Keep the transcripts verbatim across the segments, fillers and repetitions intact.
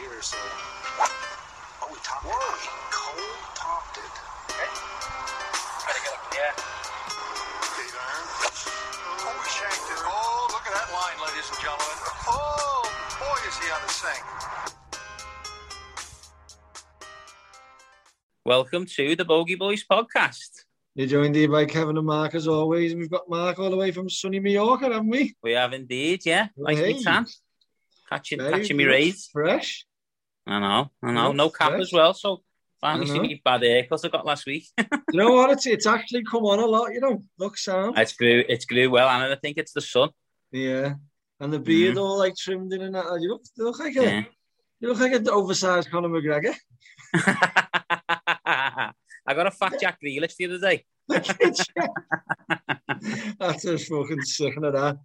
here, so... Oh, we topped it. We cold topped it. Okay. I think I... Yeah. Eight iron. Oh, we shanked it. Oh, look at that line, ladies and gentlemen. Oh, boy, is he out of sync. Welcome to the Bogey Boys podcast. You're joined here by Kevin and Mark as always. We've got Mark all the way from sunny Mallorca, haven't we? We have indeed, yeah. Nice hey. tan. Catching, Very catching me rays. Fresh. I know, I know. That's no cap fresh. As well, so finally see me bad haircuts I got last week. You know what? It's it's actually come on a lot, you know. Look, Sam. It's grew, it's grew well, and I think it's the sun. Yeah. And the beard mm. all like trimmed in and that. You look, you look like a... Yeah. You look like an oversized Conor McGregor. I got a fat Jack Grealish the other day. That's just fucking sick of that.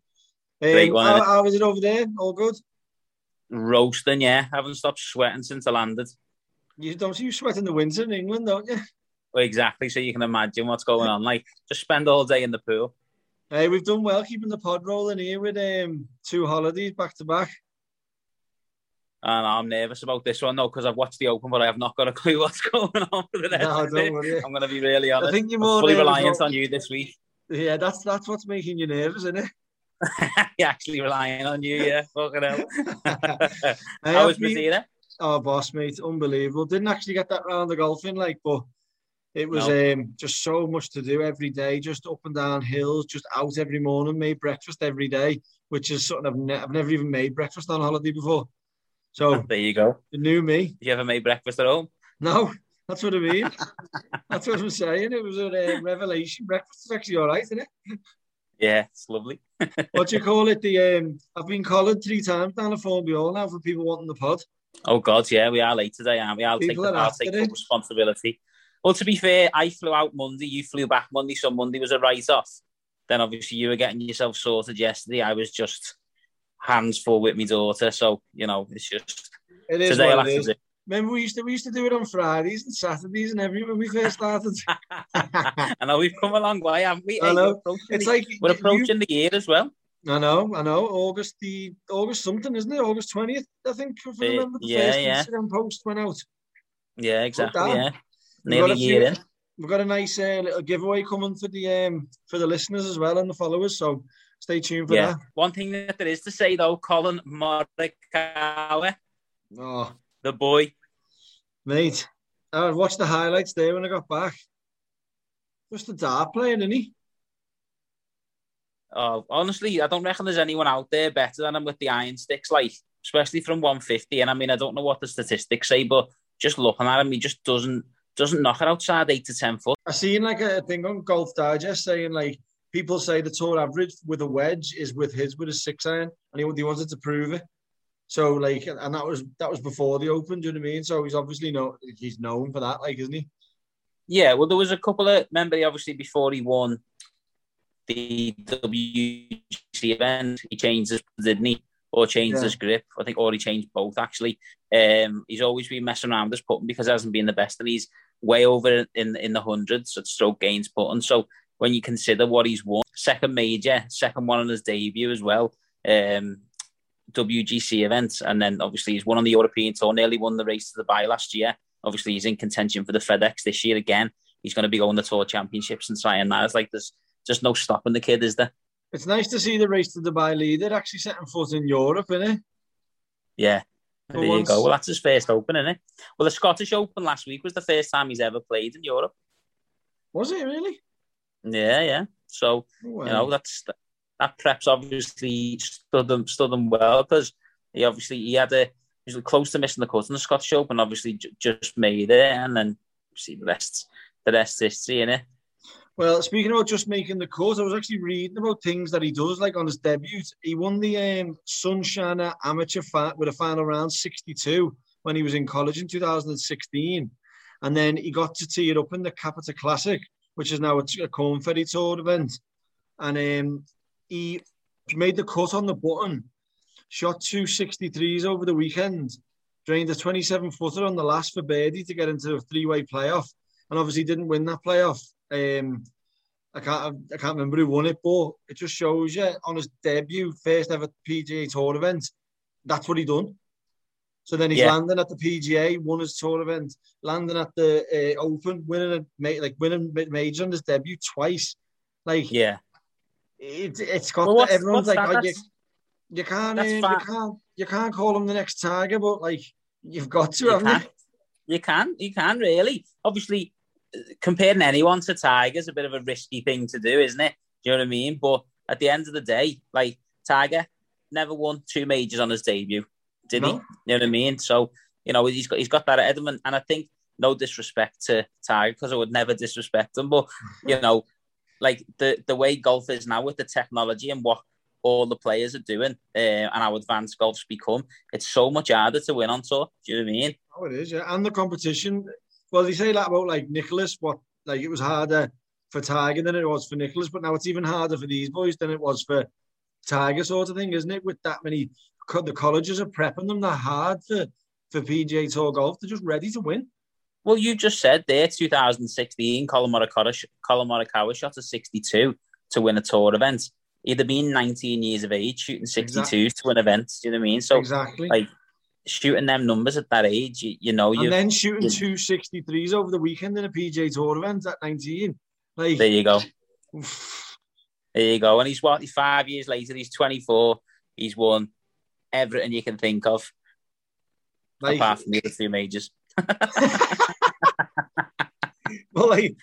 Um, how, how is it over there? All good? Roasting, yeah. Haven't stopped sweating since I landed. You don't see you sweat in the winter in England, don't you? Well, exactly. So you can imagine what's going on. Like, just spend all day in the pool. Hey, we've done well keeping the pod rolling here with um, two holidays back to back. And I'm nervous about this one, though, because I've watched the Open, but I have not got a clue what's going on for the next no, don't worry. I'm going to be really honest. I think you're more I'm fully reliant about... on you this week. Yeah, that's that's what's making you nervous, isn't it? You're actually relying on you, yeah. Fucking hell. How was Madeira? Oh, boss, mate. Unbelievable. Didn't actually get that round of golfing, like, but it was no. um, just so much to do every day, just up and down hills, just out every morning, made breakfast every day, which is something I've, ne- I've never even made breakfast on holiday before. So there you go. The new me. Did you ever make breakfast at home? No, that's what I mean. That's what I'm saying. It was a uh, revelation. Breakfast is actually all right, isn't it? Yeah, it's lovely. What do you call it? The um, I've been collared three times down the Formby all now for people wanting the pod. Oh God, yeah, we are late today, aren't we? I'll people take the, I'll take the responsibility. Well, to be fair, I flew out Monday. You flew back Monday, so Monday was a write-off. Then obviously you were getting yourself sorted yesterday. I was just. Hands full with my daughter, so you know it's just it is today. What it is. Remember, we used to we used to do it on Fridays and Saturdays and every when we first started. I know we've come a long way, haven't we? I know. It's the, like we're approaching you, the year as well. I know, I know. August the August something, isn't it? August twentieth, I think. If I remember the yeah, first yeah. Instagram post went out. Yeah, exactly. Yeah, nearly a year few, in. We've got a nice uh, little giveaway coming for the um, for the listeners as well and the followers. So. Stay tuned for yeah. that. One thing that there is to say, though, Colin Morikawa, oh. the boy. Mate, I watched the highlights there when I got back. Just a dart playing, isn't he? Oh, honestly, I don't reckon there's anyone out there better than him with the iron sticks, like, especially from one fifty. And, I mean, I don't know what the statistics say, but just looking at him, he just doesn't doesn't knock it outside eight to ten foot. I seen, like, a thing on Golf Digest saying, like, people say the tour average with a wedge is with his with a six iron, and he, he wanted to prove it. So like, and that was that was before the Open. Do you know what I mean? So he's obviously no, he's known for that, like, isn't he? Yeah. Well, there was a couple of remember, he obviously before he won the W G C event, he changed his didn't he, or changed yeah. his grip. I think, or he changed both actually. Um, he's always been messing around with his putting because he hasn't been the best, and he's way over in in the hundreds at stroke gains putting. So. When you consider what he's won, second major, second one on his debut as well, um, W G C events, and then obviously he's won on the European Tour, nearly won the race to Dubai last year. Obviously he's in contention for the FedEx this year again. He's going to be going to Tour Championships and signing that. It's like there's just no stopping the kid, is there? It's nice to see the race to Dubai leader actually setting foot in Europe, isn't it? Yeah, there for you once. Go. Well, that's his first Open, isn't it? Well, the Scottish Open last week was the first time he's ever played in Europe. Was it really? Yeah, yeah. So, well. you know, that's that prep's obviously stood them, stood them well because he obviously he had a, he was close to missing the cut in the Scottish Open, obviously j- just made it, and then obviously the rest, the rest is seeing it. Well, speaking about just making the cut, I was actually reading about things that he does, like on his debut. He won the um, Sunshiner Amateur Fat with a final round sixty-two when he was in college in two thousand sixteen. And then he got to tee it up in the Capita Classic, which is now a Corn Ferry Tour event. And um, he made the cut on the button, shot two sixty-threes over the weekend, drained a twenty-seven-footer on the last for birdie to get into a three-way playoff, and obviously didn't win that playoff. Um, I can't I can't remember who won it, but it just shows you, on his debut, first ever P G A Tour event, that's what he done. So then he's yeah. landing at the P G A, won his tour event, landing at the uh, Open, winning a like winning major on his debut twice. Like yeah, it, it's got well, everyone's like that? oh, you, you can't uh, you can't you can't call him the next Tiger, but like you've got to. You haven't can. You? you can you can really obviously comparing anyone to Tiger's a bit of a risky thing to do, isn't it? Do you know what I mean? But at the end of the day, like Tiger never won two majors on his debut, did no. he? You know what I mean? So, you know, he's got he's got that element, and I think no disrespect to Tiger, because I would never disrespect him, but you know, like the the way golf is now with the technology and what all the players are doing, uh, and how advanced golf's become, it's so much harder to win on tour. Do you know what I mean? Oh, it is, yeah. And the competition. Well, they say that about like Nicholas, what like it was harder for Tiger than it was for Nicholas, but now it's even harder for these boys than it was for Tiger, sort of thing, isn't it? With that many, the colleges are prepping them that hard for, for P G A Tour golf. They're just ready to win. Well, you just said there, two thousand sixteen, Colin Morikawa, Colin Morikawa shot a sixty-two to win a tour event. He'd have been nineteen years of age shooting sixty-twos exactly. to win events. Do you know what I mean? So exactly. like shooting them numbers at that age, you, you know. And then shooting two sixty-threes over the weekend in a P G A Tour event at nineteen. Like, there you go. Oof. There you go. And he's what? Five years later, he's twenty-four. He's won everything you can think of, like, apart from the other three majors. Well, like,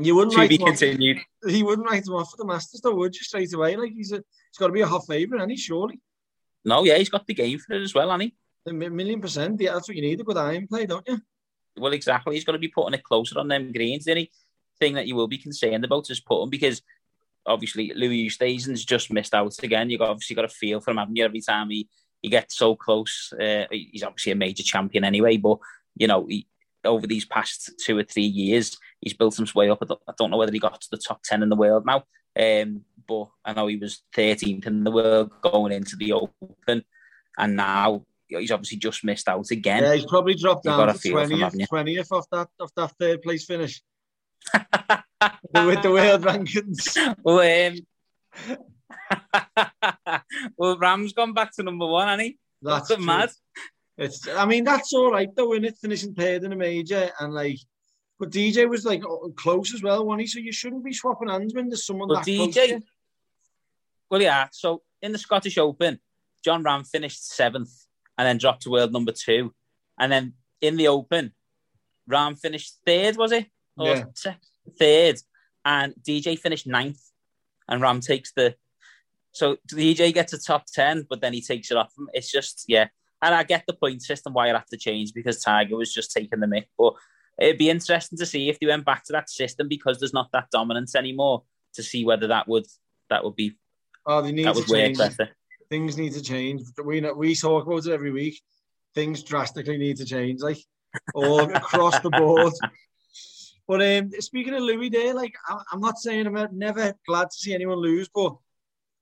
you wouldn't write him off. He wouldn't write him off for the Masters, though, would you? Straight away, like he's a, he's got to be a hot favourite, and he surely. No, yeah, he's got the game for it as well, hasn't he? A million percent. Yeah, that's what you need, a good iron play, don't you? Well, exactly. He's got to be putting it closer on them greens. The only thing that you will be concerned about is putting, because obviously Louis Oosthuizen's just missed out again. You've obviously got a feel for him, haven't you? Every time he, he gets so close, uh, he's obviously a major champion anyway, but, you know, he, over these past two or three years, he's built his way up. I don't, I don't know whether he got to the top ten in the world now. Um, but I know he was thirteenth in the world going into the Open, and now he's obviously just missed out again. Yeah, he's probably dropped down to twentieth, twentieth off that off that third place finish with the world rankings. Well, um, well, Ram's gone back to number one, hasn't he? That's, that's mad. It's, I mean, that's all right though, isn't it? Finishing third in a major, and like. But D J was like close as well, wasn't he? So you shouldn't be swapping hands when there's someone well, that D J, close. To well, yeah. So in the Scottish Open, Jon Rahm finished seventh and then dropped to world number two. And then in the Open, Rahm finished third, was it? Or yeah. Third. And D J finished ninth. And Rahm takes the... So D J gets a top ten, but then he takes it off him. It's just, yeah. And I get the point system, why it had to change, because Tiger was just taking the mick. But... it'd be interesting to see if they went back to that system, because there's not that dominance anymore, to see whether that would that would be oh, they need that to would change. Work better. Things need to change. We we talk about it every week. Things drastically need to change, like all across the board. But um, speaking of Louis, there, like I'm not saying I'm never glad to see anyone lose, but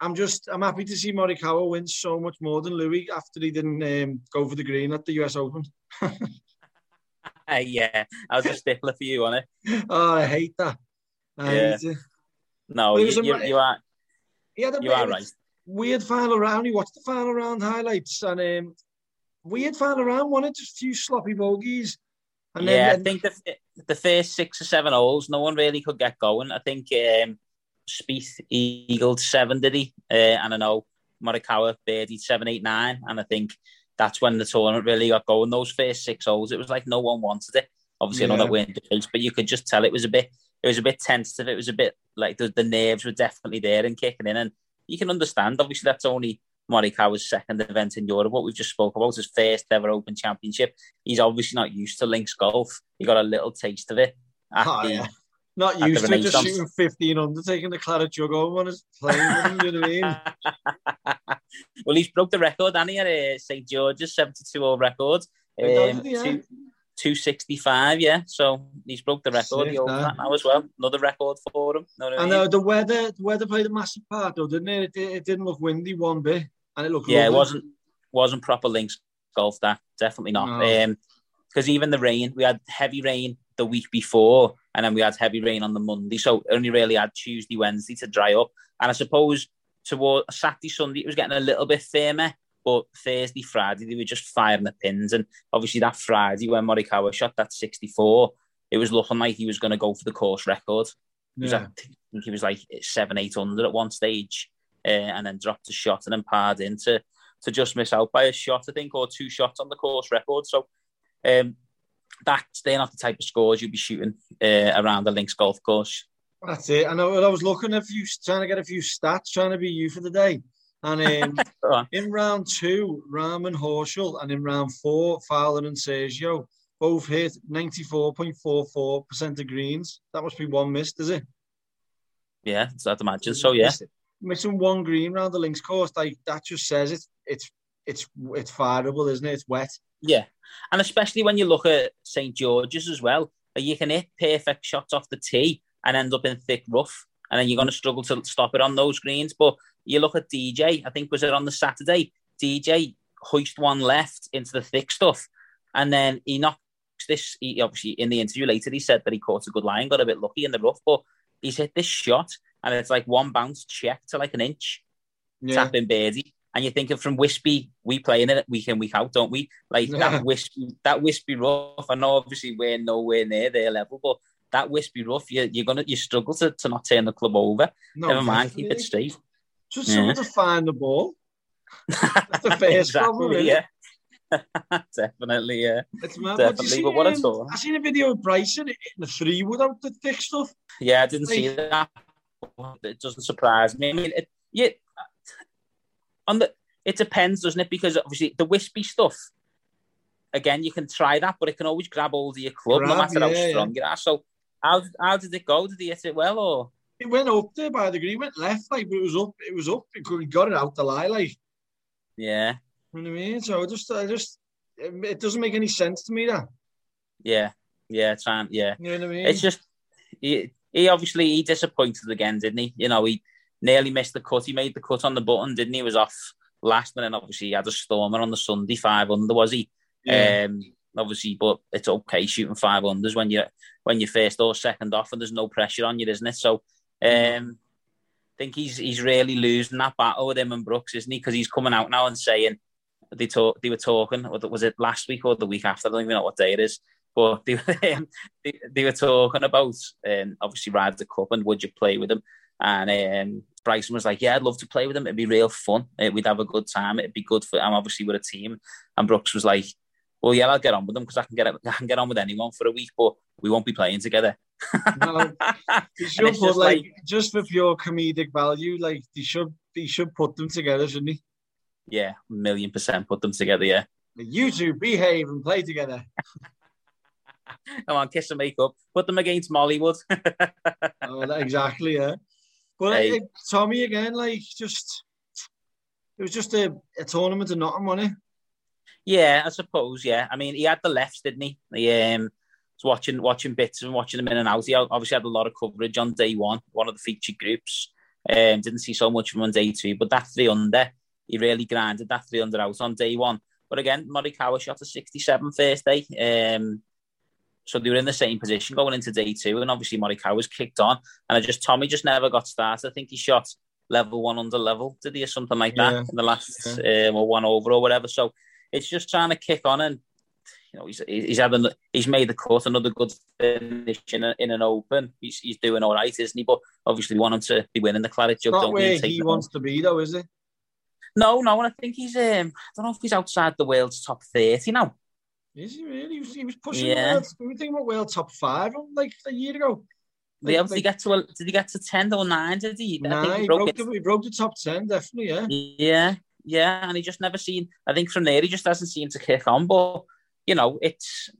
I'm just I'm happy to see Morikawa win so much more than Louis after he didn't um, go for the green at the U S Open. Uh, yeah, I was a stickler for you, wasn't it? Oh, I hate that. I yeah. hate it. No, you, you, you are. You are right. Weird final round. You watched the final round highlights, and um, weird final round. One, just a few sloppy bogeys. And yeah, then, I think the the first six or seven holes, no one really could get going. I think um, Spieth eagled seven, did he? Uh, and I know Morikawa birdied seven, eight, nine, and I think. That's when the tournament really got going. Those first six holes, it was like no one wanted it. Obviously, yeah. I know that weren't the case, but you could just tell it was a bit, it was a bit tentative. It was a bit like the, the nerves were definitely there and kicking in, and you can understand. Obviously, that's only Morikawa's second event in Europe. What we've just spoke about, his first ever Open Championship. He's obviously not used to links golf. He got a little taste of it. At oh, the, yeah. Not used to just shooting fifteen under, taking the Claret Jug over on his plane. You know what I mean? Well, he's broke the record, hasn't he, at uh, Saint George's, seventy-two hole record. Um, two, two sixty-five, yeah. So he's broke the record. He owns that now as well. Another record for him. Know what I mean? And uh, the weather the weather played a massive part, though, didn't it? It, it didn't look windy one bit, and it looked Yeah, lovely. It wasn't wasn't proper links golf, that. Definitely not. No. Um, because even the rain, we had heavy rain the week before, and then we had heavy rain on the Monday, so only really had Tuesday, Wednesday to dry up. And I suppose toward Saturday, Sunday, it was getting a little bit firmer, But Thursday, Friday, they were just firing the pins. And obviously that Friday when Morikawa shot that sixty-four, it was looking like he was going to go for the course record. He was, yeah. at, I think he was like seven, eight hundred at one stage uh, and then dropped a shot and then parred in to, to just miss out by a shot, I think, or two shots on the course record. So um, that's, they're not the type of scores you'll be shooting uh, around the links golf course. That's it. I know. I was looking at a few, trying to get a few stats, trying to be you for the day. And um, in round two, Rahm and Horschel, and in round four, Fowler and Sergio both hit ninety-four point four four percent of greens. That must be one missed, is it? Yeah, I'd imagine so, yeah. Missing one green round the links course, like, that just says it's it's it's it's fireable, isn't it? It's wet. Yeah, and especially when you look at Saint George's as well, you can hit perfect shots off the tee and end up in thick rough, and then you're going to struggle to stop it on those greens. But you look at D J, I think, was it on the Saturday? D J hoist one left into the thick stuff, and then he knocked this, he obviously in the interview later, he said that he caught a good line, got a bit lucky in the rough, but he's hit this shot, and it's like one bounce check to like an inch, yeah. tapping birdie. And you're thinking from wispy, we play in it week in, week out, don't we? Like yeah. that wispy, that wispy rough. I know obviously we're nowhere near their level, but that wispy rough, you, you're gonna you struggle to, to not turn the club over. No, Never mind, keep it straight. Just yeah. someone to find the ball. That's the first exactly, problem, yeah. Definitely, yeah. It's mad. Definitely, but what I saw. I seen a video of Bryson in the three wood out the thick stuff. Yeah, I didn't like, see that. It doesn't surprise me. I mean, it, yeah, on the it depends, doesn't it? Because obviously the wispy stuff, again, you can try that, but it can always grab hold of your club, grab, no matter yeah, how strong yeah. you are. So, how how did it go? Did he hit it well, or it went up there by the green? It went left, like, but it was up. It was up. It got it out the lie, like. Yeah. You know what I mean? So I just, I just, it, it doesn't make any sense to me, that. Yeah, yeah, time, yeah. You know what I mean? It's just, he, he obviously, he disappointed again, didn't he? You know, he nearly missed the cut. He made the cut on the button, didn't he? He was off last, and then obviously he had a stormer on the Sunday, five under, was he? Yeah. Um, obviously, but it's okay shooting five unders when you're, when you're first or second off and there's no pressure on you, isn't it? So, um, I think he's, he's really losing that battle with him and Brooks, isn't he? Because he's coming out now and saying, They talk. They were talking. Was it last week or the week after? I don't even know what day it is. But they were, they, they were talking about um, obviously Ryder Cup and would you play with him? And um, Bryson was like, "Yeah, I'd love to play with him. It'd be real fun. We'd have a good time. It'd be good for. I'm obviously with a team." And Brooks was like, "Well, yeah, I'll get on with him because I can get I can get on with anyone for a week, but we won't be playing together." No, they should put, just like, like just for pure comedic value, like they should they should put them together, shouldn't he? Yeah, a million percent put them together, yeah. You two behave and play together. Come on, kiss and make up. Put them against Mollywood. Oh, that, exactly, yeah. But hey. I, Tommy, again, like, just... It was just a, a tournament of Nottingham, wasn't it? Yeah, I suppose, yeah. I mean, he had the lefts, didn't he? He um, was watching watching bits and watching them in and out. He obviously had a lot of coverage on day one, one of the featured groups. Um, didn't see so much of him on day two, but that three under... He really grinded that three hundred out on day one. But again, Morikawa shot a sixty-seven first day. Um, so they were in the same position going into day two. And obviously Morikawa was kicked on. And I just Tommy just never got started. I think he shot level one under level, did he? Or something like that yeah. in the last yeah. um, or one over or whatever. So it's just trying to kick on. And, you know, he's he's had an, he's made the cut, another good finish in, a, in an open. He's, he's doing all right, isn't he? But obviously we want him to be winning the Claret Jug. It's not where he wants to be, though, is it? No, no, and I think he's, um, I don't know if he's outside the world's top thirty now. Is he really? He was, he was pushing yeah. world, we were thinking about world top five like a year ago. Like, yeah, did, like, he get to a, did he get to ten or nine? Did he? Nine, I think he, broke broke the, he broke the top ten, definitely, yeah. Yeah, yeah, and he just never seen, I think from there he just hasn't seemed to kick on, but, you know, it's,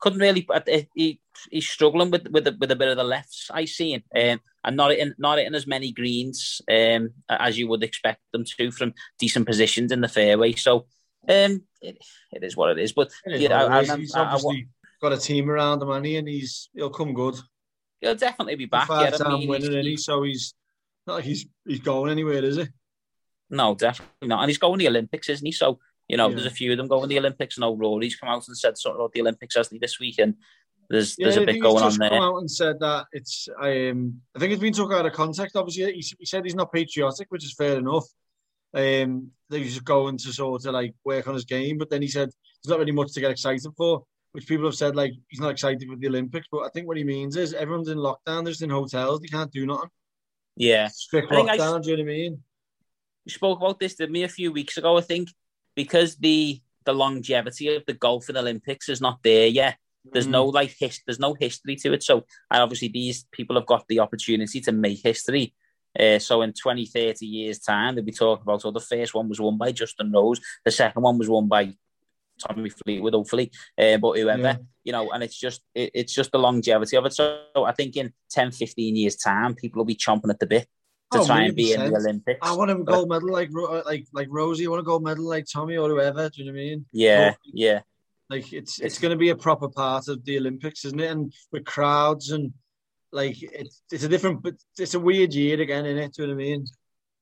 couldn't really, he, he's struggling with with a, with a bit of the lefts I seen. Um, And not in not in as many greens um, as you would expect them to from decent positions in the fairway. So um, it, it is what it is. But it is yeah, I, I, he's I, obviously I, I, got a team around him, and he and he's he'll come good. He'll definitely be back. Five time yeah, I mean, winner, isn't he? So he's not like he's he's going anywhere, is he? No, definitely not. And he's going to the Olympics, isn't he? So you know, yeah. there's a few of them going to the Olympics. And old Rory's come out and said something about the Olympics, hasn't he, this week? And There's yeah, there's a bit he's going just on there. Come out and said that it's um, I think it's been took out of context. Obviously, he, he said he's not patriotic, which is fair enough. Um, they was just going to sort of like work on his game, but then he said there's not really much to get excited for, which people have said like he's not excited for the Olympics. But I think what he means is everyone's in lockdown, they're just in hotels, they can't do nothing. Yeah, strict lockdown. I, do you know what I mean? We spoke about this, didn't we, a few weeks ago? I think because the the longevity of the golf and Olympics is not there yet. There's no like hist- there's no history to it. So, and obviously these people have got the opportunity to make history. Uh, so in twenty, thirty years' time, they'll be talking about, oh, the first one was won by Justin Rose. The second one was won by Tommy Fleetwood, hopefully. Uh, but whoever, yeah. you know, and it's just it, it's just the longevity of it. So I think in ten, fifteen years' time, people will be chomping at the bit to oh, try one hundred percent. And be in the Olympics. I want a gold medal like, like, like Rosie. I want a gold medal like Tommy or whoever. Do you know what I mean? Yeah, Hopefully. yeah. Like, it's it's going to be a proper part of the Olympics, isn't it? And with crowds and, like, it's, it's a different... But it's a weird year again, isn't it? Do you know what I mean?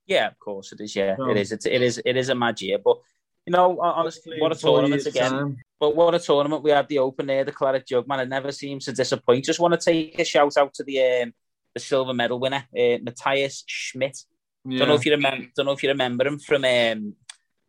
Yeah, of course it is, yeah. So, it is. It's, it is. It is a mad year. But, you know, honestly, what a tournament again. Time. But what a tournament. We had the Open there, the Claret Jug, man. It never seems to disappoint. Just want to take a shout-out to the um, the silver medal winner, uh, Matthias Schmidt. Yeah. Don't know if you remember, don't know if you remember him from... Um,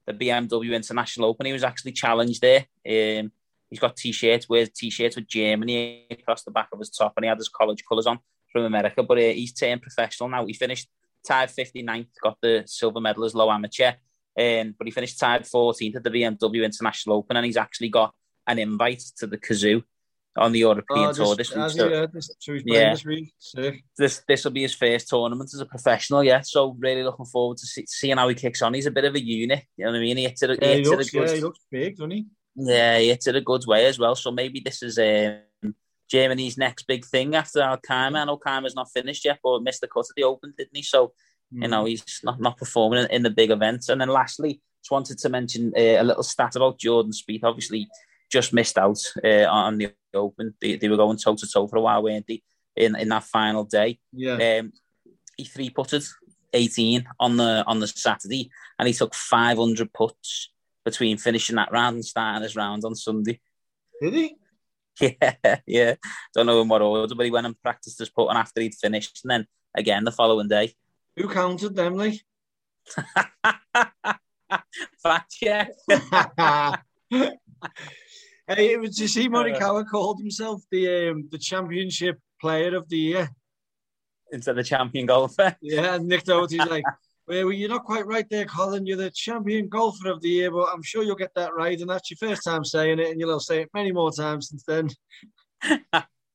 the B M W International Open. He was actually challenged there. Um, he's got T-shirts, wears T-shirts with Germany across the back of his top, and he had his college colours on from America. But uh, he's turned professional now. He finished tied fifty-ninth, got the silver medal as low amateur, um, but he finished tied fourteenth at the B M W International Open, and he's actually got an invite to the Cazoo on the European oh, Tour this week. So, this, so yeah. this week. Sick. This this will be his first tournament as a professional, yeah. So really looking forward to see, seeing how he kicks on. He's a bit of a unit, you know what I mean? He hits it, yeah, he hits he looks, it a good, yeah, he looks big, doesn't he? Yeah, he hits it a good way as well. So maybe this is um, Germany's next big thing after Alkmaar. I know Alkmaar's not finished yet, but missed the cut at the Open, didn't he? So, mm. you know, he's not, not performing in, in the big events. And then lastly, just wanted to mention uh, a little stat about Jordan Spieth. Obviously, just missed out uh, on the Open. They, they were going toe to toe for a while, weren't they? In in that final day, yeah. Um, he three putted eighteen on the on the Saturday, and he took five hundred putts between finishing that round and starting his round on Sunday. Did he? Yeah, yeah. Don't know in what order, but he went and practiced his putt, and after he'd finished, and then again the following day. Who counted them, Lee? Fact, yeah. Hey, it was, you see, Morikawa called himself the um, the championship player of the year instead of champion golfer. Yeah, and Nick Doherty's like, well, you're not quite right there, Colin. You're the champion golfer of the year, but I'm sure you'll get that right. And that's your first time saying it, and you'll say it many more times since then.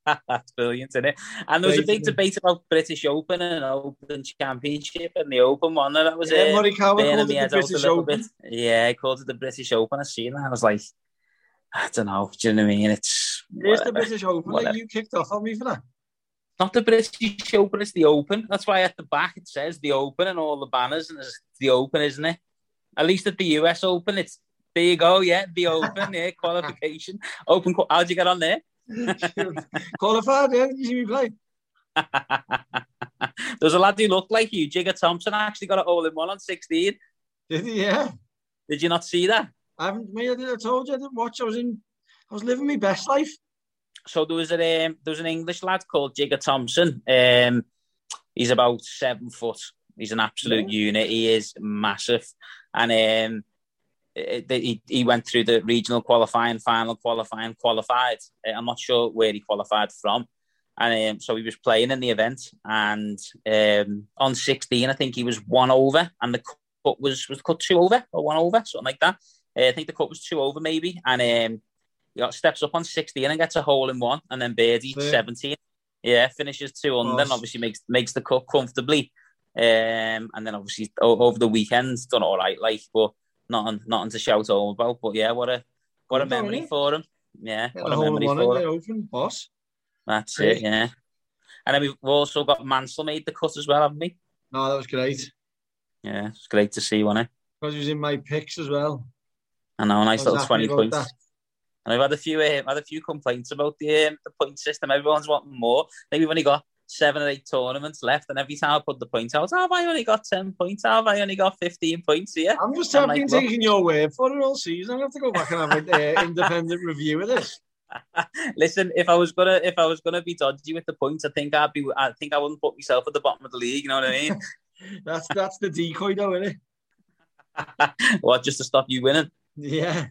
That's brilliant, isn't it? And there was a big debate about British Open and Open Championship and the Open one. That was yeah, it. Morikawa called it the British Open. Bit. Yeah, he called it the British Open. I seen that. I was like, I don't know. Do you know what I mean? It's whatever, the British Open. Like, you kicked off on me for that. Not the British Open. It's the Open. That's why at the back it says the Open and all the banners, and it's the Open, isn't it? At least at the U S Open, it's there you go. Yeah, the Open. Yeah, qualification. Open. How'd you get on there? Qualified. Yeah, you see me play. There's a lad who looked like you, Jigger Thompson. I actually got a hole in one on sixteen. Did he? Yeah. Did you not see that? I haven't made it. I told you I didn't watch. I was in. I was living my best life. So there was a um, there was an English lad called Jigger Thompson. Um, he's about seven foot. He's an absolute yeah. unit. He is massive, and um, it, it, he he went through the regional qualifying, final qualifying, qualified. I'm not sure where he qualified from, and um, so he was playing in the event, and um, on sixteen, I think he was one over, and the cut was was cut two over or one over, something like that. I think the cut was two over maybe, and um, he got steps up on sixteen and gets a hole in one, and then birdie yeah. seventeen. Yeah, finishes two under, and obviously makes makes the cut comfortably. Um, and then obviously over the weekend done all right, like, but nothing nothing to shout all about. But yeah, what a what a memory it. for him. Yeah, get what a memory one for him. Open, boss. That's great. It. Yeah, and then we've also got Mansell made the cut as well, haven't we? No, that was great. Yeah, it's great to see, wasn't it? Because he was in my picks as well. I know, a nice little twenty points. That. And I've had a few, uh, had a few complaints about the um, the point system. Everyone's wanting more. I think we've only got seven or eight tournaments left, and every time I put the points out, have I only got ten points? Have I only got fifteen points here? I'm just having like, taking your word for it all season. I'm gonna have to go back and have an uh, independent review of this. Listen, if I was gonna, if I was gonna be dodgy with the points, I think I'd be, I think I wouldn't put myself at the bottom of the league. You know what I mean? that's that's the decoy, though, isn't it? What, just to stop you winning? Yeah.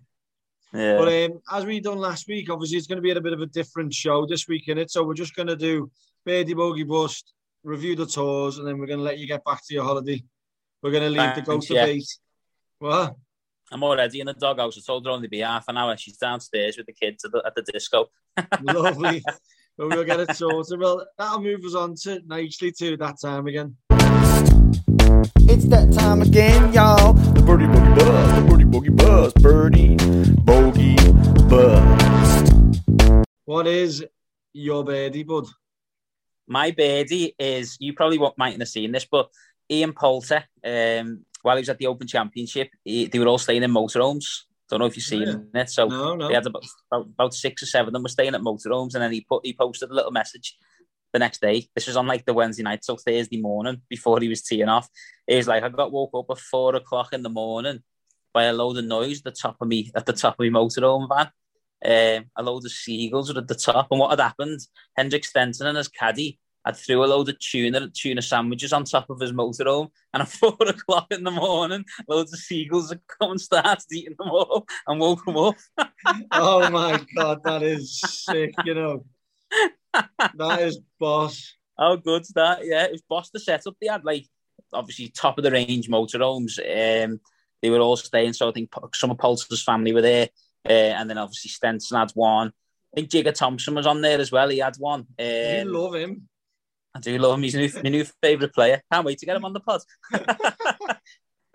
Yeah. But um, as we done last week, obviously it's going to be a bit of a different show this week, innit? So we're just going to do birdie, bogey, bust, review the tours, and then we're going to let you get back to your holiday. We're going to leave Thanks, the go to yeah. bait. What? I'm already in the doghouse. I told her only be half an hour. She's downstairs with the kids at the, at the disco. Lovely. But we'll get it sorted. Well, that'll move us on to nicely to that time again. It's that time again, y'all. The birdie boogie buzz, the birdie boogie buzz, birdie bogey buzz. What is your birdie, bud? My birdie is, you probably won't, mightn't have seen this, but Ian Poulter, um, while he was at the Open Championship, he, they were all staying in motorhomes. Don't know if you've seen yeah. it. So no, no. They had about, about, about six or seven of them were staying at motorhomes, and then he put he posted a little message the next day. This was on like the Wednesday night, so Thursday morning before he was teeing off. He was like, I got woke up at four o'clock in the morning by a load of noise at the top of me at the top of my motorhome van. Um, a load of seagulls were at the top, and what had happened? Henrik Stenson and his caddy had threw a load of tuna tuna sandwiches on top of his motorhome, and at four o'clock in the morning, loads of seagulls had come and started eating them all and woke him up. Oh my God, that is sick, you know. That is boss. How good's that? Yeah, it was boss the setup. They had like obviously top of the range motorhomes. Um, they were all staying. So I think some of Poulter's family were there, uh, and then obviously Stenson had one. I think Jigger Thompson was on there as well. He had one. Um, I love him. I do love him. He's new, my new favourite player. Can't wait to get him on the pod.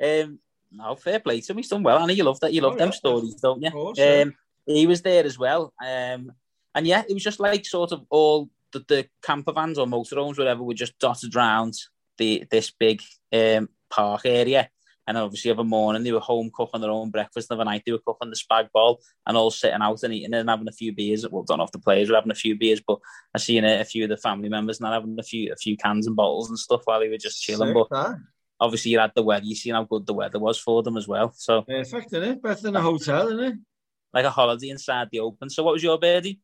um, no, fair play to him. He's done well. I know you love that. You love oh, them yeah. stories, don't you? Awesome. Um, he was there as well. Um. And yeah, it was just like sort of all the, the camper vans or motorhomes, whatever, were just dotted around the this big um, park area. And obviously every morning they were home cooking their own breakfast. Every night they were cooking the spag bol and all sitting out and eating and having a few beers. Well, don't know if the players were having a few beers, but I seen a, a few of the family members not having a few a few cans and bottles and stuff while they were just chilling. Sick, but man. Obviously you had the weather. You seen how good the weather was for them as well. So perfect, isn't it? Better than a hotel, isn't it? Like a holiday inside the Open. So what was your birdie?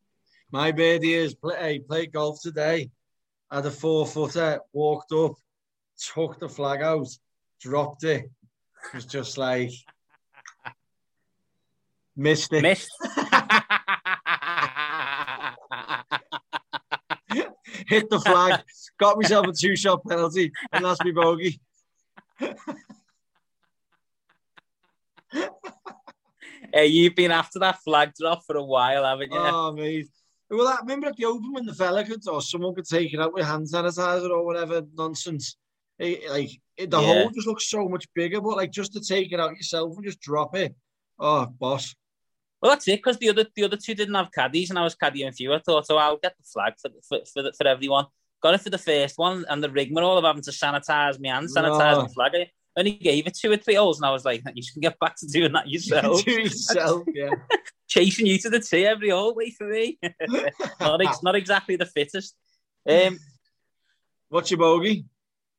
My birdie is, play, play golf today. Had a four-footer, walked up, took the flag out, dropped it. It was just like, missed it. Missed. Hit the flag, got myself a two-shot penalty, and that's me bogey. Hey, you've been after that flag drop for a while, haven't you? Oh, mate. Well, I remember at the Open when the fella could, or someone could take it out with hand sanitizer or whatever nonsense. It, like the yeah. hole just looks so much bigger, but like just to take it out yourself and just drop it. Oh, boss. Well, that's it, because the other the other two didn't have caddies, and I was caddying few. I thought, oh, I'll get the flag for for for, the, for everyone. Got it for the first one, and the rigmarole of having to sanitize my hand, sanitize no. my flag. And he gave it two or three holes, and I was like, you should get back to doing that yourself. Do yourself, yeah. Chasing you to the tee every hole, wait for me. not, ex- not exactly the fittest. Um, What's your bogey?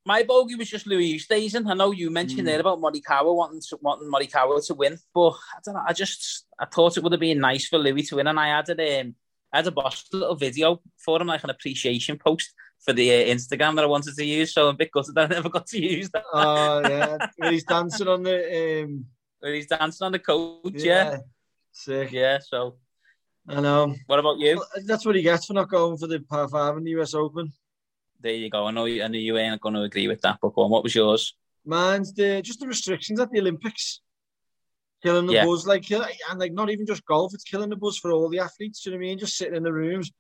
My bogey was just Louis Oosthuizen. I know you mentioned mm. there about Morikawa wanting to, wanting Morikawa to win, but I don't know. I just I thought it would have been nice for Louis to win, and I added um, I had a boss little video for him, like an appreciation post for the uh, Instagram that I wanted to use, so I'm a bit gutted that I never got to use that. Oh yeah, when he's dancing on the um, when he's dancing on the coach, yeah, yeah. sick, yeah. So I know. What about you? Well, that's what he gets for not going for the par five in the U S Open. There you go. I know, I know you ain't going to agree with that. But go on, what was yours? Mine's the just the restrictions at the Olympics, killing the yeah. buzz, like kill, and like not even just golf. It's killing the buzz for all the athletes. Do you know what I mean? Just sitting in the rooms.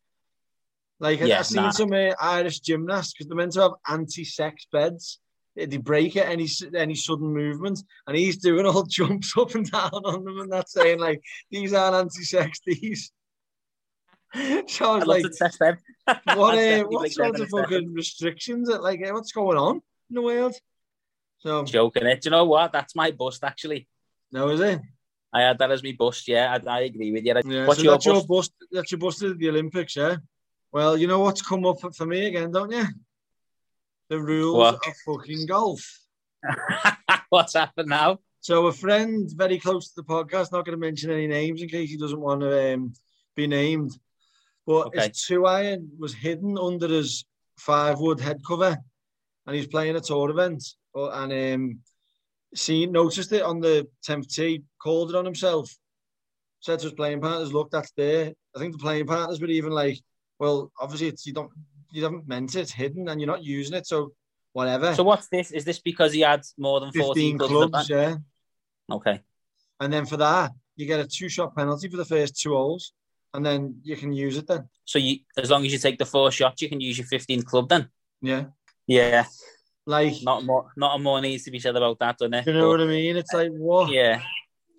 Like, yeah, I've seen nah. some uh, Irish gymnasts, because they're meant to have anti-sex beds. They break at any any sudden movement, and he's doing all jumps up and down on them, and that's saying, like, these aren't anti-sex, these. So I was I like, test them. what, uh, what sort of fucking restrictions? That, like, what's going on in the world? So joking it. Do you know what? That's my bust, actually. No, is it? I had that as my bust, yeah. I, I agree with you. Yeah, what's so your that's, bust? Your bust, that's your bust at the Olympics, yeah? Well, you know what's come up for me again, don't you? The rules what? of fucking golf. What's happened now? So a friend very close to the podcast, not going to mention any names in case he doesn't want to um, be named, but okay. his two iron was hidden under his five wood head cover, and he's playing a tour event, and um, seen, noticed it on the tenth tee, called it on himself, said to his playing partners, look, that's there. I think the playing partners were even like, well, obviously it's, you don't, you haven't meant it, it's hidden and you're not using it, so whatever. So what's this? Is this because he had more than fourteen clubs? Yeah. Okay. And then for that, you get a two-shot penalty for the first two holes, and then you can use it then. So you, as long as you take the four shots, you can use your fifteenth club then? Yeah. Yeah. Like... Not more, not more needs to be said about that, doesn't it? You know but, what I mean? It's like, what? Yeah.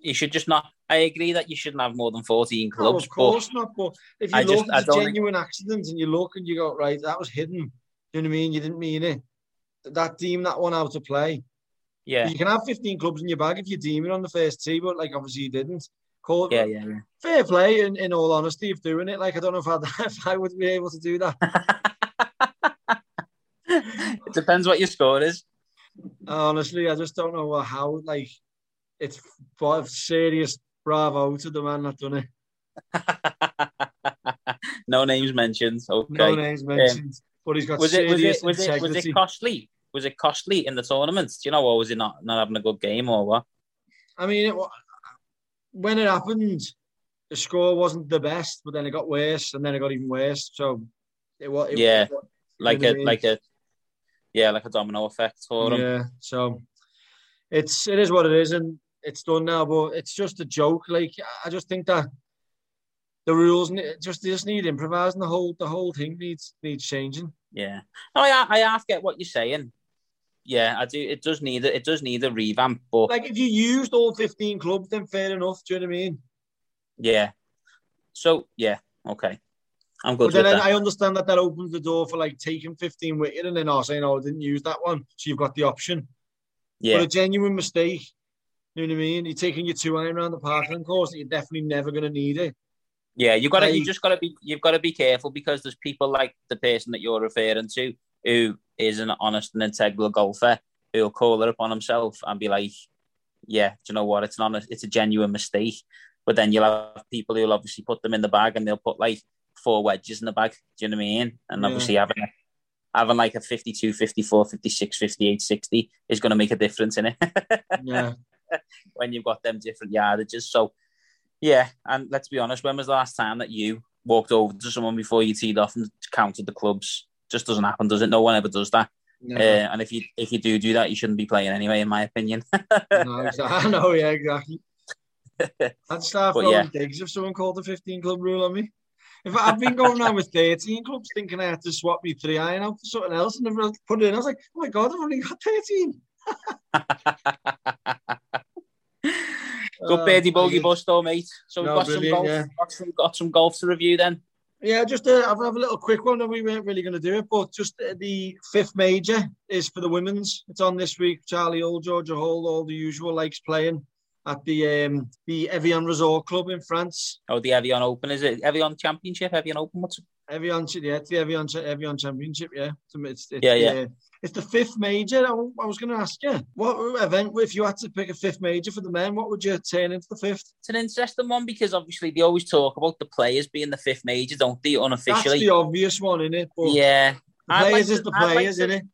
You should just not... I agree that you shouldn't have more than fourteen clubs. No, of course but not, but if you I look at genuine think... accidents and you look and you go, right, that was hidden. You know what I mean? You didn't mean it. That deemed that one out of play. Yeah. You can have fifteen clubs in your bag if you deem it on the first tee, but, like, obviously you didn't. Call it, yeah, yeah, yeah. Fair play, in, in all honesty, of doing it. Like, I don't know if, I'd, if I would be able to do that. It depends what your score is. Honestly, I just don't know how, like, it's serious bravo to the man that done it. No names mentioned. Okay. No names mentioned. Um, but he's got was serious it, was it, was integrity. It, was it costly? Was it costly in the tournament? Do you know, or was he not, not having a good game or what? I mean, it, when it happened, the score wasn't the best, but then it got worse, and then it got even worse. So it was... It, yeah, it, like a... like a Yeah, like a domino effect for him. Yeah, so it's, it is what it is, and it's done now, but it's just a joke. Like, I just think that the rules just just need improvising. The whole the whole thing needs needs changing. Yeah, no, I I half get what you're saying. Yeah, I do. It does need it does need a revamp. But like, if you used all fifteen clubs, then fair enough. Do you know what I mean? Yeah. So yeah, okay. I'm good. But then with I, that. I understand that that opens the door for like taking fifteen with it and then oh, saying, "Oh, I didn't use that one," so you've got the option. Yeah. But a genuine mistake. You know what I mean? You're taking your two iron around the parkland course that you're definitely never going to need it. Yeah, you got to. Like, you just got to be. You've got to be careful because there's people like the person that you're referring to who is an honest and integral golfer who'll call it upon himself and be like, "Yeah, do you know what? It's not. A, it's a genuine mistake." But then you'll have people who'll obviously put them in the bag and they'll put like four wedges in the bag. Do you know what I mean? And yeah. Obviously having having like a fifty-two, fifty-four, fifty-six, fifty-eight, sixty is going to make a difference in it. Yeah. When you've got them different yardages, so. Yeah, and let's be honest, when was the last time that you walked over to someone before you teed off and counted the clubs? Just doesn't happen, does it? No one ever does that. No. Uh, and if you if you do do that, you shouldn't be playing anyway, in my opinion. No, exactly. I know, yeah, exactly. I'd start throwing yeah. digs if someone called the fifteen-club rule on me. If I've been going around with thirteen clubs thinking I had to swap me three iron out for something else and never put it in, I was like, oh my God, I've only got thirteen. Good birdie bogey uh, bust though, mate. So no, we've got some golf, yeah. got some got some golf to review then. Yeah, just uh, I'll have a little quick one, and we weren't really going to do it, but just uh, the fifth major is for the women's. It's on this week. Charlie Hull, Georgia Hull, all the usual likes playing at the um, the Evian Resort Club in France. Oh, the Evian Open, is it? Evian Championship, Evian Open, what's it? Evian, yeah, it's the Evian, Evian Championship, yeah. It's, it's, yeah, yeah. Uh, it's the fifth major. I, I was going to ask you, what event, if you had to pick a fifth major for the men, what would you turn into the fifth? It's an interesting one because obviously they always talk about the players being the fifth major, don't they, unofficially? That's the obvious one, isn't it? But yeah. The players like to, is the players, like to, isn't it?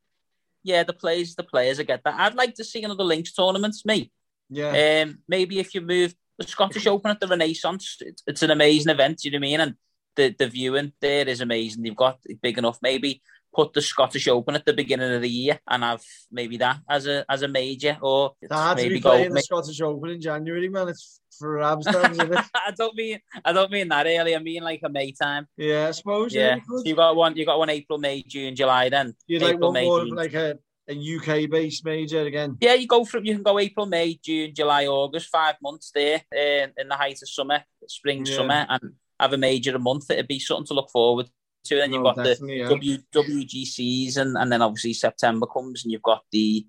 Yeah, the players the players, I get that. I'd like to see another links tournament, mate. Yeah. Um, maybe if you move the Scottish Open at the Renaissance, it, it's an amazing event, you know what I mean? And The, the viewing there is amazing. They've got big enough. Maybe put the Scottish Open at the beginning of the year and have maybe that as a as a major. Or it's hard maybe to be playing the Scottish Open in January, man. It's for Amsterdam, isn't it? I don't mean I don't mean that early. I mean like a May time. Yeah, I suppose. Yeah, yeah so you got one. You got one April, May, June, July. Then you'd April, like one May, more of like a, a U K based major again. Yeah, you go from you can go April, May, June, July, August. Five months there uh, in the height of summer, spring, yeah. summer, and. Have a major a month, it'd be something to look forward to. Then you've oh, got the yeah. w, W G Cs, and, and then obviously September comes, and you've got the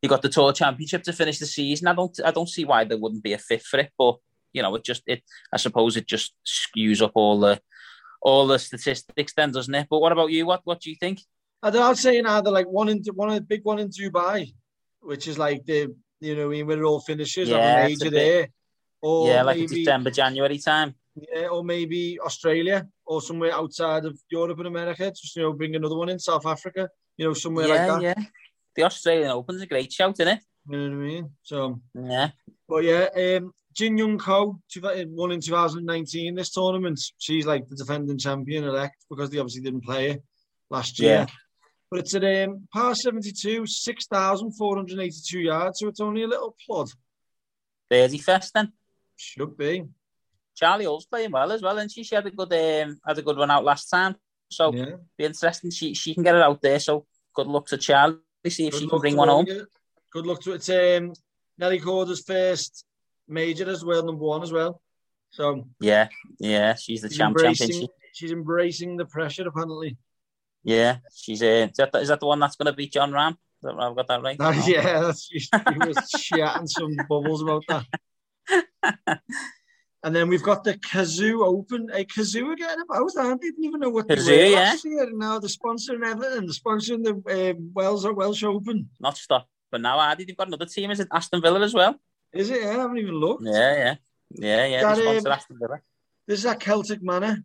you got the Tour Championship to finish the season. I don't I don't see why there wouldn't be a fifth for it, but you know it just it I suppose it just skews up all the all the statistics then, doesn't it? But what about you? What what do you think? I'd, I'd say either like one in one a big one in Dubai, which is like the you know where it all finishes yeah, on a major there, or yeah, like maybe... December January time. Yeah, or maybe Australia or somewhere outside of Europe and America. Just, you know, bring another one in South Africa, you know, somewhere yeah, like that. Yeah, yeah. The Australian Open's a great shout, isn't it? You know what I mean? So yeah. But yeah, um, Jin Young Ko won in two thousand nineteen this tournament. She's like the defending champion elect because they obviously didn't play her last year. Yeah. But it's at um, par seventy-two, six thousand four hundred eighty-two yards, so it's only a little plod. Birdie fest then. Should be. Charlie Hull's playing well as well, and she? she had a good um, had a good run out last time. So yeah. Be interesting. She she can get it out there. So good luck to Charlie. See if good she can bring one home. It. Good luck to it. Um, Nelly Corder's first major as well, number one as well. So yeah, yeah, she's the she's champ champion. She's embracing the pressure apparently. Yeah, she's uh, is that the, is that the one that's going to beat Jon Rahm? I've got that right. Uh, no. Yeah, that's, she, she was chatting some bubbles about that. And then we've got the Cazoo Open. A Cazoo again? I didn't even know what Cazoo, they were last yeah. year. Now they're sponsoring Everton, they're sponsoring the um, Wales or Welsh Open. Not stopping now, Addy. They've got another team. Is it Aston Villa as well? Is it? Yeah, I haven't even looked. Yeah, yeah. Yeah, yeah. That, they sponsor um, Aston Villa. This is at Celtic Manor.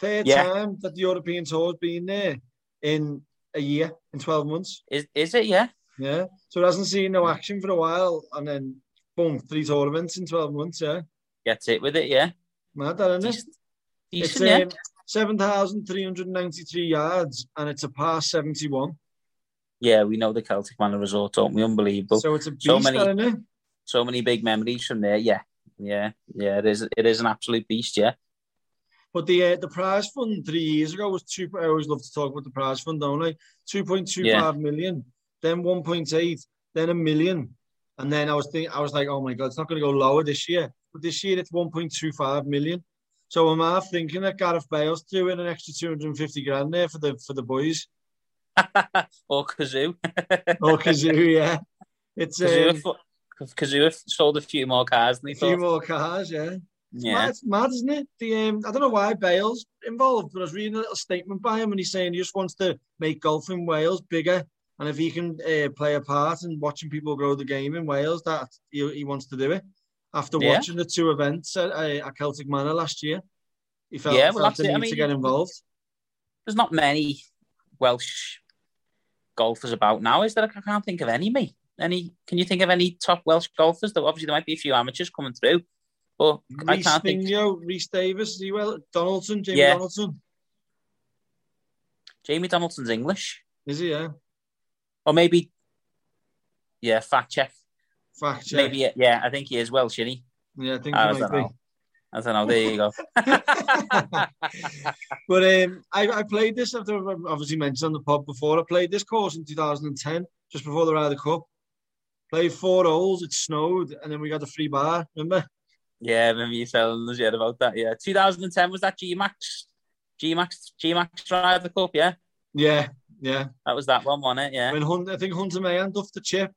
Third yeah. time that the European Tour has been there in a year, in twelve months. Is is it, yeah? Yeah. So it hasn't seen no action for a while. And then, boom, three tournaments in twelve months, yeah. Gets it with it, yeah. Mad, isn't it? It's um, yeah. seven thousand three hundred ninety-three yards, and it's a par seventy-one. Yeah, we know the Celtic Manor Resort, don't we? Unbelievable. So it's a beast, so many, isn't it? So many big memories from there, yeah. Yeah, yeah, it is It is an absolute beast, yeah. But the uh, the prize fund three years ago was two... I always love to talk about the prize fund, don't I? two point two five yeah. million, then one point eight, then a million. And then I was think, I was like, oh, my God, it's not going to go lower this year. But this year it's one point two five million. So I'm half thinking that Gareth Bale's doing an extra two hundred fifty grand there for the for the boys. Or Cazoo. Or Cazoo, yeah. It's Cazoo um, Cazoo sold a few more cars than he thought. A few more cars, yeah. It's, yeah. Mad, it's mad, isn't it? The um, I don't know why Bale's involved, but I was reading a little statement by him and he's saying he just wants to make golf in Wales bigger. And if he can uh, play a part in watching people grow the game in Wales, that he, he wants to do it. After yeah. watching the two events at, at Celtic Manor last year, he felt, yeah, well, felt the need I mean, to get involved. There's not many Welsh golfers about now, is there? I can't think of any, mate. Any? Can you think of any top Welsh golfers? Though obviously there might be a few amateurs coming through, but Reece I can't Fingio, think. Rhys Davies, is he well? Donaldson, Jamie yeah. Donaldson. Jamie Donaldson's English, is he? Yeah, or maybe. Yeah, fact check. Fact check. Maybe, yeah, I think he is Welsh, isn't he? Yeah, I think I he might know. be. I don't know, there you go. But um, I, I played this, after I've obviously mentioned on the pod before, I played this course in two thousand ten, just before the Ryder Cup. Played four holes, it snowed, and then we got a free bar, remember? Yeah, I remember you telling us yeah, about that, yeah. two thousand ten, was that G-Max? G-Max, G-Max Ryder Cup, yeah? Yeah, yeah. That was that one, wasn't it, yeah? When Hunter, I think Hunter Mayan duffed the chip.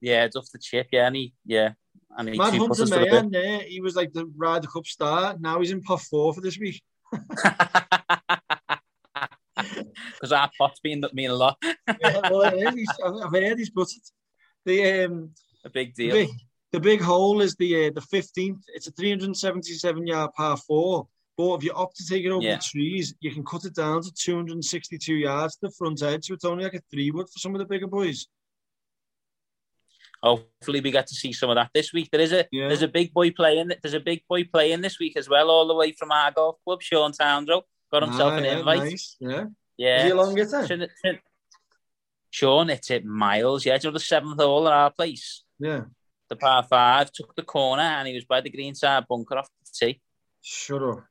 Yeah, duff the chip, yeah, and he, yeah. And he Mad Hunter Mayan, yeah, he was like the Ryder Cup star. Now he's in pot four for this week. Because our pot's been mean a lot. Yeah, well, it is. I've heard he's put it. The, um, a big deal. The big, the big hole is the uh, the fifteenth. It's a three hundred seventy-seven yard par four. But if you opt to take it over yeah. the trees, you can cut it down to two hundred sixty-two yards to the front edge. So it's only like a three wood for some of the bigger boys. Hopefully we get to see some of that this week. There is a yeah. there's a big boy playing. There's a big boy playing this week as well, all the way from our golf club. Sean Townsville got himself ah, an yeah, invite. Nice. Yeah, yeah. Is he along with it? Sean, it's at Miles. Yeah, it's another seventh hole at our place. Yeah, the par five took the corner and he was by the green side bunker off the tee. Shut up.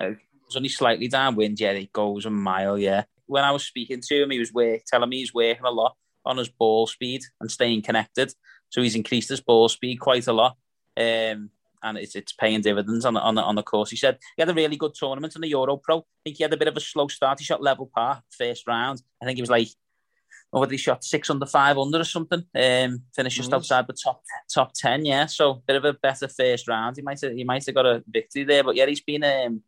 Uh, it was only slightly downwind. Yeah, it goes a mile. Yeah. When I was speaking to him, he was work, telling me he's working a lot on his ball speed and staying connected. So he's increased his ball speed quite a lot. Um, and it's it's paying dividends on the, on the, on the course. He said he had a really good tournament in the Euro Pro. I think he had a bit of a slow start. He shot level par first round. I think he was like, oh, what did he shot? Six under five under or something. Um, finished nice. Just outside the top top ten, yeah. So a bit of a better first round. He might have, he might have got a victory there. But yeah, he's been um,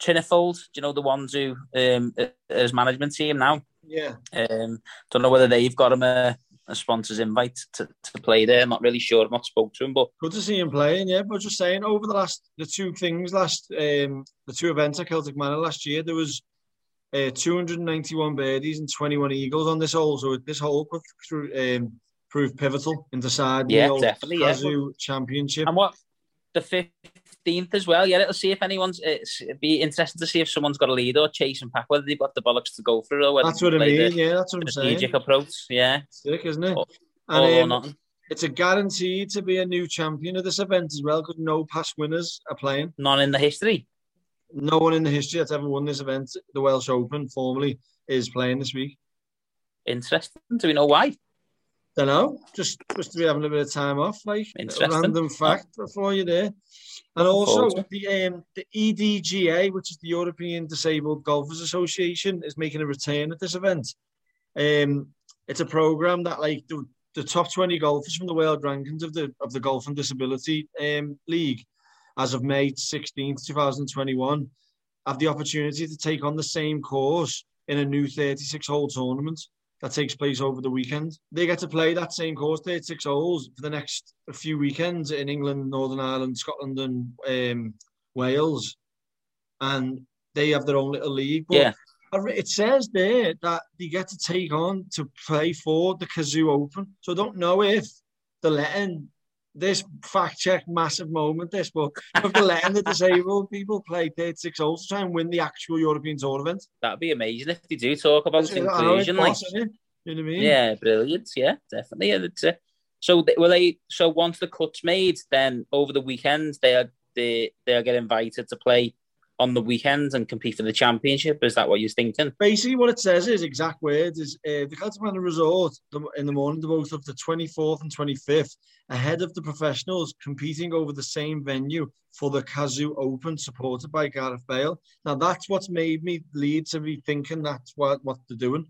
Trinifold, you know, the ones who, um, his management team now. Yeah. Um, don't know whether they've got him a, a sponsor's invite to, to play there. I'm not really sure. I've not spoke to him, but good to see him playing. Yeah, but just saying, over the last the two things last um, the two events at Celtic Manor last year, there was uh, two hundred ninety-one birdies and twenty-one eagles on this hole. So this hole could um, proved pivotal in deciding yeah, the definitely, Cazoo yeah. Championship. And what, the fifteenth as well? Yeah, it'll see if anyone's... It's, it'd be interesting to see if someone's got a lead or chasing pack, whether they've got the bollocks to go through or whether... That's what I mean, the, yeah, that's what I'm saying. Strategic approach, yeah. Sick, isn't it? Or, and, um, or nothing. It's a guarantee to be a new champion of this event as well, because no past winners are playing. None in the history? No one in the history that's ever won this event, the Welsh Open, formerly, is playing this week. Interesting. Do we know why? Don't know. Just just to be having a bit of time off, like a random fact before you're there. And also the um, the E D G A, which is the European Disabled Golfers Association, is making a return at this event. Um, it's a program that like the, the top twenty golfers from the world rankings of the of the Golf and Disability um, League, as of May sixteenth, twenty twenty-one, have the opportunity to take on the same course in a new thirty-six hole tournament that takes place over the weekend. They get to play that same course, thirty-six holes, for the next few weekends in England, Northern Ireland, Scotland and um, Wales. And they have their own little league. But yeah. It says there that they get to take on to play for the Cazoo Open. So I don't know if they're letting... This fact check, massive moment, this, but of the letting the disabled people play thirty-six holes to try and win the actual European Tour event. That'd be amazing if they do talk about inclusion. Like, you know what I mean? Yeah, brilliant. Yeah, definitely. It's, uh, so, they, will they, so once the cut's made, then over the weekend, they'll they, they'll get invited to play on the weekends and compete for the championship. Is that what you're thinking? Basically, what it says is, exact words, is uh, the Celtic Manor Resort in the morning, the both of the twenty-fourth and twenty-fifth, ahead of the professionals competing over the same venue for the Cazoo Open, supported by Gareth Bale. Now, that's what's made me lead to be thinking that's what, what they're doing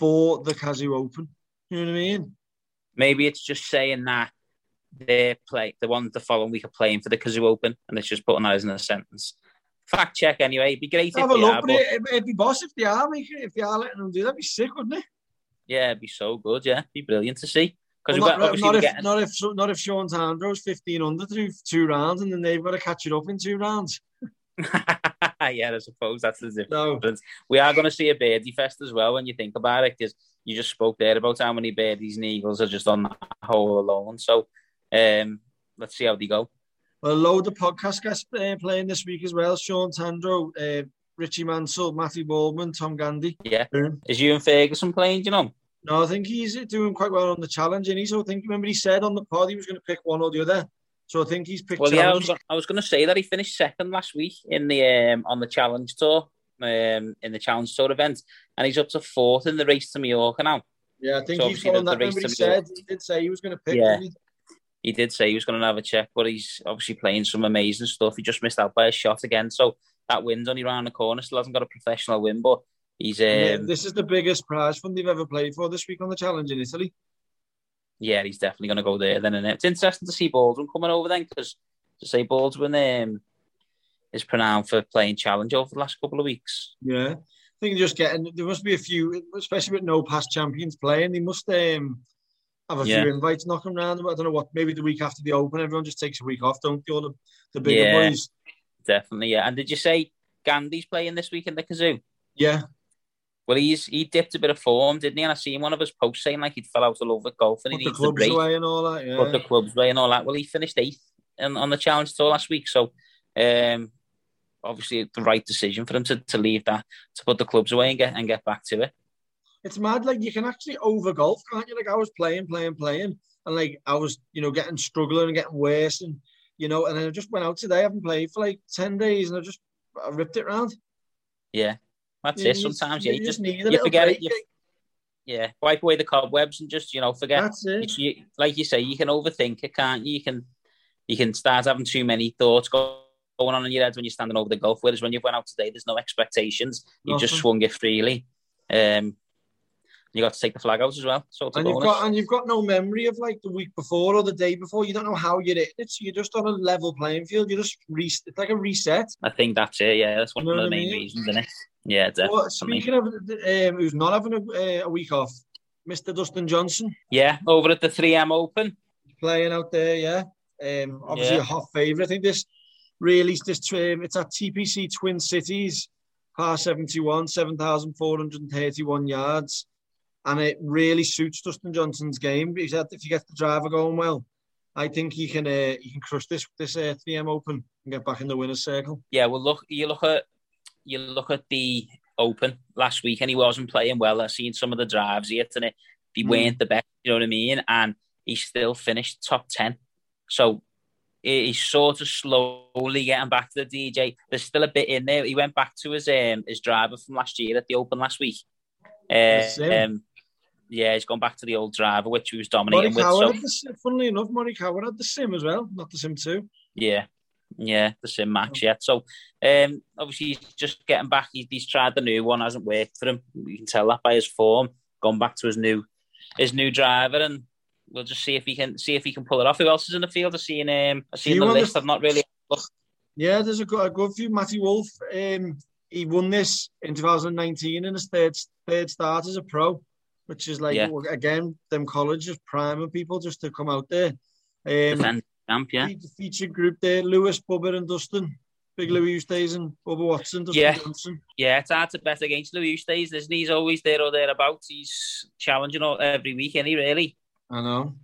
for the Cazoo Open. You know what I mean? Maybe it's just saying that they're play, the ones the following week are playing for the Cazoo Open, and it's just putting that in a sentence. Fact check anyway. It'd be great Have if they look, are. But it, it'd be boss if they are. If they are letting them do that, it'd be sick, wouldn't it? Yeah, it'd be so good. Yeah, it'd be brilliant to see. Because well, not, not, getting... not if not if Sean Townsville's fifteen under through two rounds, and then they've got to catch it up in two rounds. Yeah, I suppose that's the difference. No. We are going to see a birdie fest as well when you think about it, because you just spoke there about how many birdies and eagles are just on that hole alone. So um, let's see how they go. Well, a load of podcast guests uh, playing this week as well. Sean Tandro, uh, Richie Mansell, Matthew Baldwin, Tom Gandy. Yeah. Um, Is Ewan Ferguson playing, do you know? No, I think he's doing quite well on the challenge. And he's, I think, remember he said on the pod he was going to pick one or the other. So I think he's picked well, challenge. Yeah, I was, was going to say that he finished second last week in the um, on the Challenge Tour, um, in the Challenge Tour event. And he's up to fourth in the race to Mallorca now. Yeah, I think so he's on that. Remember he said, he did say he was going to pick. Yeah. He did say he was going to have a check, but he's obviously playing some amazing stuff. He just missed out by a shot again. So that win's only round the corner. Still hasn't got a professional win, but he's... Um... Yeah, this is the biggest prize fund they've ever played for this week on the Challenge in Italy. Yeah, he's definitely going to go there then. And it's interesting to see Baldwin coming over then, because to say Baldwin um, is pronounced for playing Challenge over the last couple of weeks. Yeah. I think just getting... There must be a few, especially with no past champions playing, they must... Um... Have a yeah. few invites knocking around. I don't know what, maybe the week after the Open, everyone just takes a week off, don't they? All the, the bigger yeah, boys. Definitely, yeah. And did you say Gandhi's playing this week in the Cazoo? Yeah. Well, he's he dipped a bit of form, didn't he? And I seen one of his posts saying like he'd fell out all over golf and Put he needs to break. Put the clubs away and all that, yeah. Put the clubs away and all that. Well, he finished eighth in, on the Challenge Tour last week, so... um obviously the right decision for him to, to leave that, to put the clubs away and get and get back to it. It's mad, like, you can actually over-golf, can't you? Like, I was playing, playing, playing, and, like, I was, you know, getting struggling and getting worse, and, you know, and then I just went out today, I haven't played for, like, ten days, and I just I ripped it round. Yeah, that's you, it, sometimes, you, yeah, you, you just, need you forget it, you, yeah, wipe away the cobwebs and just, you know, forget. That's it. You, like you say, you can overthink it, can't you? You can, you can start having too many thoughts going on in your head when you're standing over the golf, whereas when you've went out today, there's no expectations, you Nothing. just swung it freely, um, you got to take the flag out as well. So and, you've got, and you've got no memory of like the week before or the day before. You don't know how you're in it. So you're just on a level playing field. You're just re- it's like a reset. I think that's it. Yeah, that's one you know of the main mean? reasons, isn't it? Yeah, definitely. Well, speaking of um, who's not having a, uh, a week off, Mister Dustin Johnson. Yeah, over at the three M Open. Playing out there, yeah. Um, obviously yeah. a hot favourite. I think this released this um, it's at T P C Twin Cities, par seventy-one, seven thousand four hundred thirty-one yards. and it really suits Dustin Johnson's game. He said if you get the driver going well, I think he can uh, he can crush this this uh, three M Open and get back in the winner's circle. Yeah, well, look, you look at you look at the Open last week, and he wasn't playing well. I seen some of the drives he hit, and it they mm. weren't the best. You know what I mean? And he still finished top ten. So he's sort of slowly getting back to the D J. There's still a bit in there. He went back to his um, his driver from last year at the Open last week. Uh, um, yeah, he's gone back to the old driver, which he was dominating Morikawa with. So. The, funnily enough, Morikawa had the sim as well, not the sim two. Yeah, yeah, the sim max, yeah. So um, obviously he's just getting back. He's, he's tried the new one, hasn't worked for him. You can tell that by his form. Gone back to his new his new driver, and we'll just see if he can see if he can pull it off. Who else is in the field? I've seen um, I've seen the list. I've not really looked. Yeah, there's a good, a good few. Matty Wolff, um, he won this in twenty nineteen in his third third start as a pro, which is like yeah. again them colleges priming people just to come out there. Um, camp, yeah. The featured group there: Lewis, Bubba, and Dustin. Big Louis Oosthuizen, Bubba Watson, Dustin yeah. Johnson. Yeah, it's hard to bet against Louis Oosthuizen, isn't he? He's always there or thereabouts. He's challenging all, every week, isn't he, really? I know,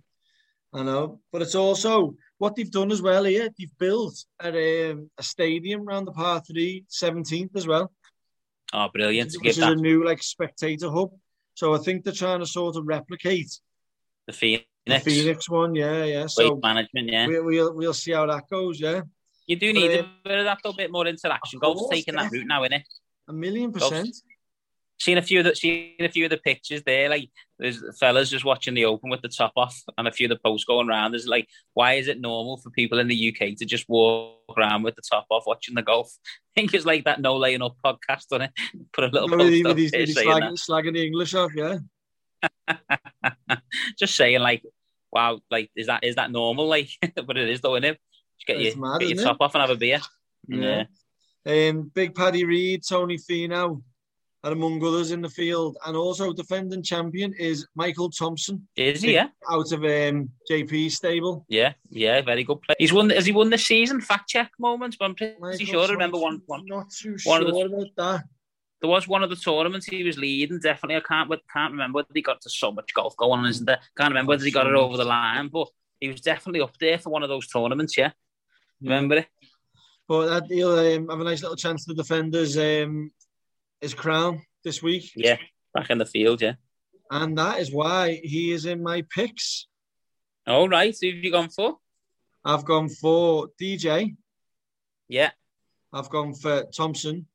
I know. But it's also what they've done as well here. They've built a, um, a stadium around the par three, seventeenth as well. Oh, brilliant. Which, to which give is that. a new like spectator hub. So I think they're trying to sort of replicate the Phoenix, the Phoenix one, yeah, yeah. So Weight management, yeah. We, we'll, we'll see how that goes, yeah. You do need but, uh, a bit of that, a bit more interaction. Golf's course, taking yeah. that route now, isn't it? A million percent. Golf's- Seen a few of the seen a few of the pictures there, like there's fellas just watching the Open with the top off, and a few of the posts going around. There's like, why is it normal for people in the U K to just walk around with the top off watching the golf? I think it's like that No Laying Up podcast on it. Put a little. No, post with up these, here, these slagging, slagging the English off, yeah. Just saying, like, wow, like is that is that normal? Like, but it is though, isn't it? Just get it's your mad, get your top it? off and have a beer. Yeah. yeah. Um, Big Paddy Reed, Tony Finau. And among others in the field, and also defending champion is Michael Thompson. Is he? Yeah, out of um, J P's stable. Yeah, yeah, very good player. He's won. Has he won this season? Fact check moments, but I'm pretty Michael sure. I remember one. one not too one sure of the, about that. There was one of the tournaments he was leading. Definitely, I can't. Can't remember whether he got to so much golf going on. Isn't there? Can't remember whether he got it over the line, but he was definitely up there for one of those tournaments. Yeah, yeah. Remember it. But he'll um, have a nice little chance to defend his. Um, His crown this week. Yeah, back in the field, yeah. And that is why he is in my picks. All right, who have you gone for? I've gone for D J. Yeah. I've gone for Thompson.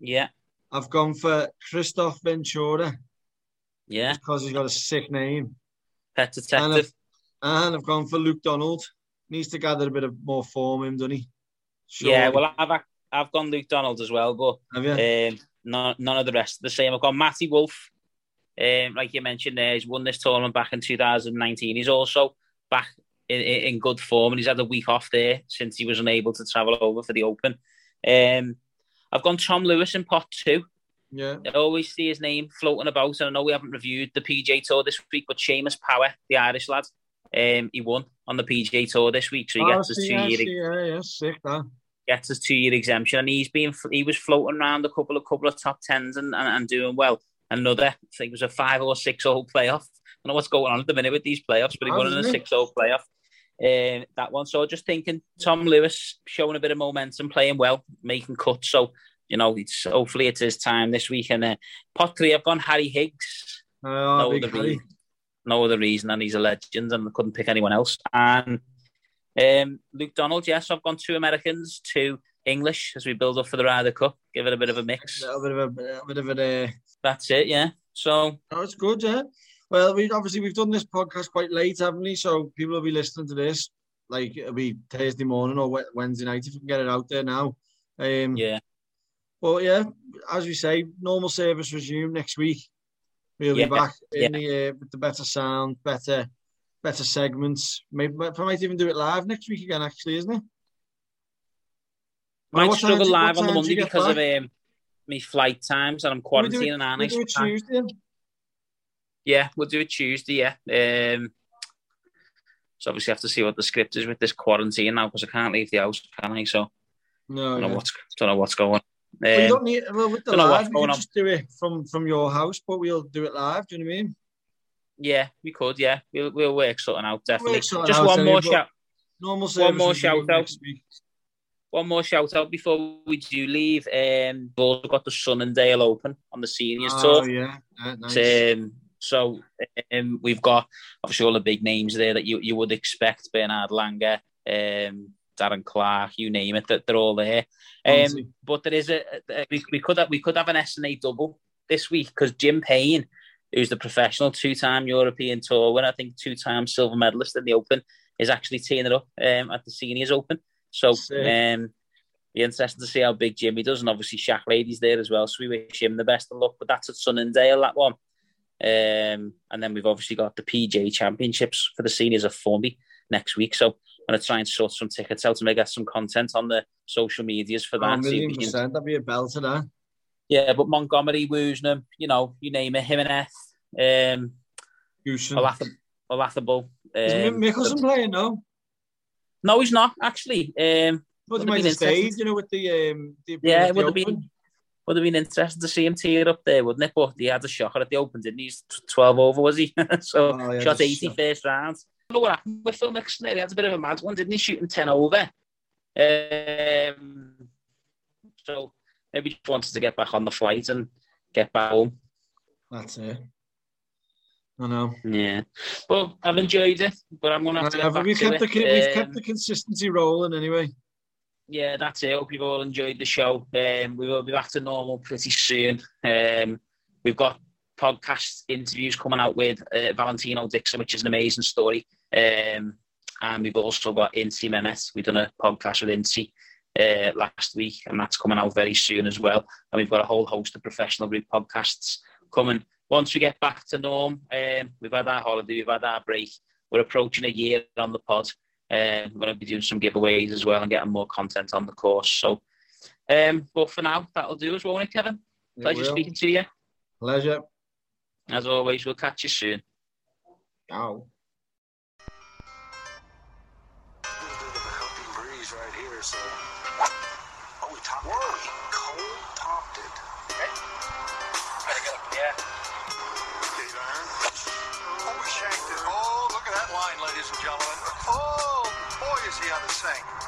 Yeah. I've gone for Christoph Ventura. Yeah. Because he's got a sick name. Pet detective. And I've, and I've gone for Luke Donald. Needs to gather a bit of more form, him, doesn't he? Sure. Yeah, well, I've I've gone Luke Donald as well, but... Have you? Um, No, none of the rest the same. I've got Matty Wolff, um, like you mentioned there. He's won this tournament back in two thousand nineteen. He's also back in, in good form, and he's had a week off there since he was unable to travel over for the Open. Um, I've gone Tom Lewis in pot two. Yeah, I always see his name floating about, and I know we haven't reviewed the P G A Tour this week, but Seamus Power, the Irish lad, um, he won on the P G A Tour this week, so he oh, gets his two-year... Yeah, yeah, sick, man. Gets his two-year exemption, and he's been he was floating around a couple of couple of top tens and, and, and doing well. Another, I think it was a five or six hole playoff. I don't know what's going on at the minute with these playoffs, but he oh, won in a six hole playoff. Uh, that one. So just thinking, Tom Lewis showing a bit of momentum, playing well, making cuts. So you know, it's hopefully it's his time this week. And uh, pot three, I've gone Harry Higgs. Oh, no other Harry. reason, no other reason, and he's a legend, and I couldn't pick anyone else. And Um, Luke Donald, yes, I've gone two Americans, two English as we build up for the Ryder Cup. Give it a bit of a mix. A little bit of a, a little bit of a. Uh... That's it, yeah. So that's good, yeah. Well, we obviously we've done this podcast quite late, haven't we? So people will be listening to this like it'll be Thursday morning or Wednesday night if we can get it out there now. Um, yeah. Well, yeah, as we say, normal service resume next week. We'll yeah. be back in yeah. the uh, with the better sound, better. Better segments. Maybe I might even do it live next week again. Actually, isn't it? Might well, struggle live on the Monday because back? of um, my flight times, and I'm quarantining. And we do it Tuesday. Yeah, we'll do it Tuesday. Yeah. Um, so obviously, I have to see what the script is with this quarantine now because I can't leave the house, can I? So no, I don't yeah. know what's don't know what's going on. Um, well, you don't need well with the live. We just do it from from your house, but we'll do it live. Do you know what I mean? Yeah, we could. Yeah, we'll we'll work something out. Definitely. We'll something Just out one, more shout, one more shout. One more shout out. One more shout out before we do leave. Um, we've also got the Sunningdale Open on the seniors oh, tour. Oh yeah, yeah nice. Um, so um, we've got obviously all the big names there that you, you would expect: Bernard Langer, um, Darren Clark, you name it. That they're all there. Um, but there is a, a we, we could have, we could have an S N A double this week because Jim Payne, who's the professional two-time European Tour winner, I think two-time silver medalist in the Open, is actually teeing it up um, at the Seniors Open. So um, be interesting to see how big Jimmy does. And obviously Shaq Lady's there as well, so we wish him the best of luck. But that's at Sunningdale, that one. Um, and then we've obviously got the P G A Championships for the Seniors at Formby next week. So I'm going to try and sort some tickets out and make some content on the social medias for that. one million percent, that'd be a belter, that. Yeah, but Montgomery, Woosnam, you know, you name it, Jimenez, um, Olathable. Um, Is Mickelson playing now? No, he's not, actually. Um, well, they might have stayed, you know, with the... Um, the yeah, it would have been would have been interesting to see him tear up there, wouldn't it? But he had a shocker at the Open, didn't he? He's twelve over, was he? so, oh, yeah, shot eighty shot. First round. Look what happened with Phil Mickelson there. He had a bit of a mad one, didn't he? Shooting ten over. Um, so... Maybe just wanted to get back on the flight and get back home. That's it. I know. Yeah. But I've enjoyed it, but I'm going to have to get back we've to kept it. The, we've um, kept the consistency rolling anyway. Yeah, that's it. Hope you've all enjoyed the show. Um, we will be back to normal pretty soon. Um, we've got podcast interviews coming out with uh, Valentino Dixon, which is an amazing story. Um, and we've also got Inti Mehmet. We've done a podcast with Inti Uh, last week, and that's coming out very soon as well. And we've got a whole host of professional group podcasts coming. Once we get back to norm, um, we've had our holiday, we've had our break. We're approaching a year on the pod. Um, we're going to be doing some giveaways as well and getting more content on the course. So, um, but for now, that'll do us, won't it, Kevin? It Pleasure will. Speaking to you. Pleasure. As always, we'll catch you soon. Ciao. Ladies and gentlemen, oh boy, is he on the sink.